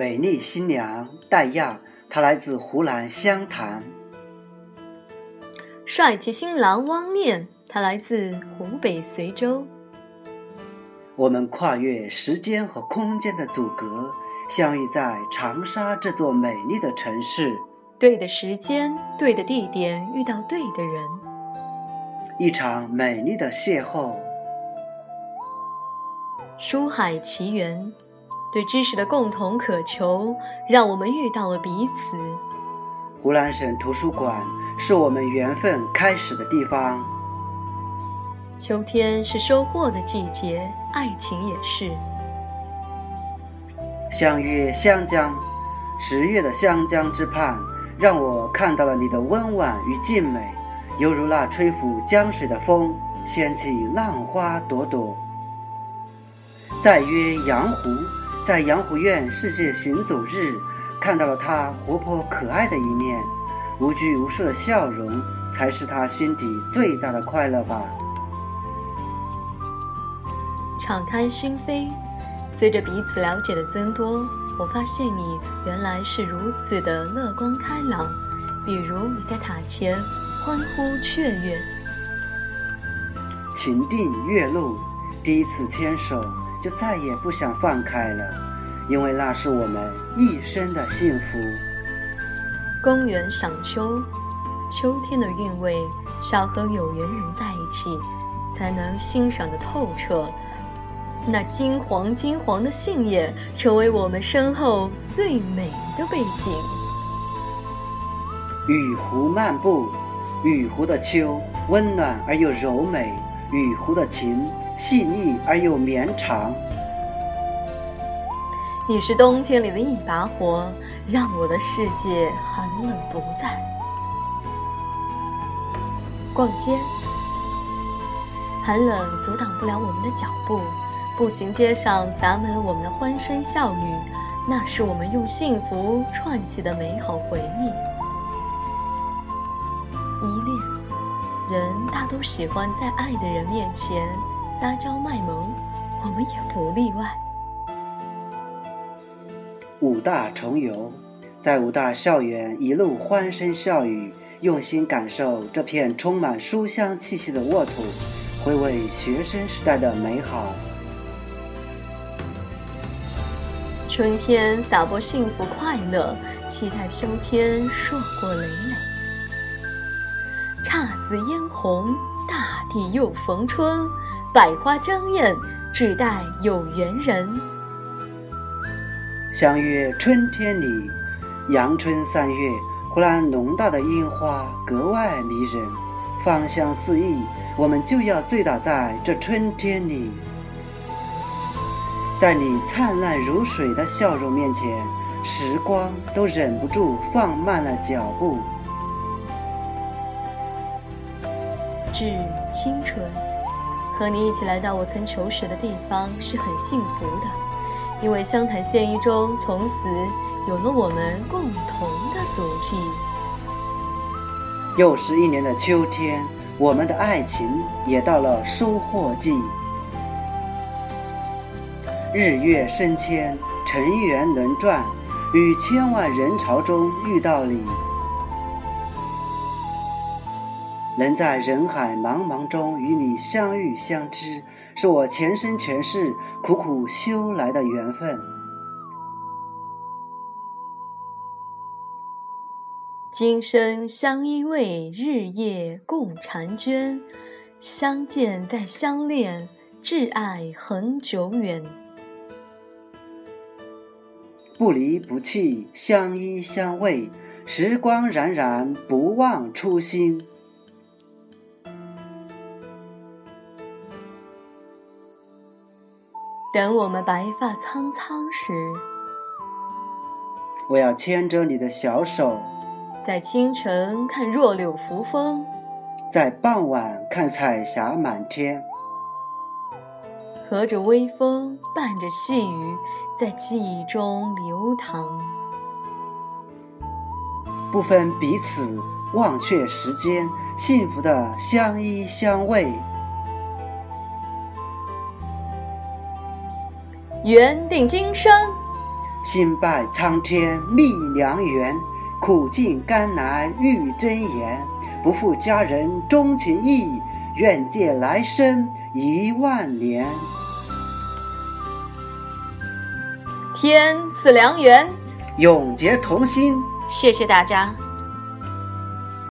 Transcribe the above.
美丽新娘戴亚，她来自湖南湘潭；帅气新郎汪念，他来自湖北随州。我们跨越时间和空间的阻隔，相遇在长沙这座美丽的城市。对的时间，对的地点，遇到对的人，一场美丽的邂逅。书海奇缘，对知识的共同渴求，让我们遇到了彼此。湖南省图书馆是我们缘分开始的地方。秋天是收获的季节，爱情也是。相约湘江，10月的湘江之畔，让我看到了你的温婉与静美，犹如那吹拂江水的风，掀起浪花朵朵。再约阳湖，在阳湖苑世界行走日，看到了他活泼可爱的一面，无拘无束的笑容才是他心底最大的快乐吧。敞开心扉，随着彼此了解的增多，我发现你原来是如此的乐观开朗，比如你在塔前欢呼雀跃。情定月路，第一次牵手就再也不想放开了，因为那是我们一生的幸福。公园赏秋，秋天的韵味是要和有缘人在一起才能欣赏得透彻，那金黄金黄的杏叶成为我们身后最美的背景。雨湖漫步，雨湖的秋温暖而又柔美，雨湖的情细腻而又绵长。你是冬天里的一把火，让我的世界寒冷不再。逛街，寒冷阻挡不了我们的脚步，步行街上洒满了我们的欢声笑语，那是我们用幸福串起的美好回忆。依恋，人大都喜欢在爱的人面前撒娇卖萌，我们也不例外。五大重游，在五大校园一路欢声笑语，用心感受这片充满书香气息的沃土，回味学生时代的美好。春天洒播幸福快乐，期待秋天硕果累累。姹紫嫣红，大地又逢春，百花争艳，只待有缘人。相约春天里，阳春3月，湖南农大的樱花格外迷人，芳香四溢，我们就要醉倒在这春天里。在你灿烂如水的笑容面前，时光都忍不住放慢了脚步。致青春，和你一起来到我曾求学的地方是很幸福的，因为湘潭县一中从此有了我们共同的足迹。又是一年的秋天，我们的爱情也到了收获季。日月升迁，尘缘轮转，与千万人潮中遇到你。能在人海茫茫中与你相遇相知，是我前生前世苦苦修来的缘分。今生相依偎，日夜共婵娟，相见再相恋，挚爱恒久远。不离不弃，相依相偎，时光荏苒，不忘初心。等我们白发苍苍时，我要牵着你的小手，在清晨看弱柳扶风，在傍晚看彩霞满天，和着微风，伴着细雨，在记忆中流淌，不分彼此，忘却时间，幸福的相依相偎。缘定今生，心拜苍天觅良缘，苦尽甘来遇真言，不负家人终情意，愿借来生10000年。天赐良缘，永结同心。谢谢大家。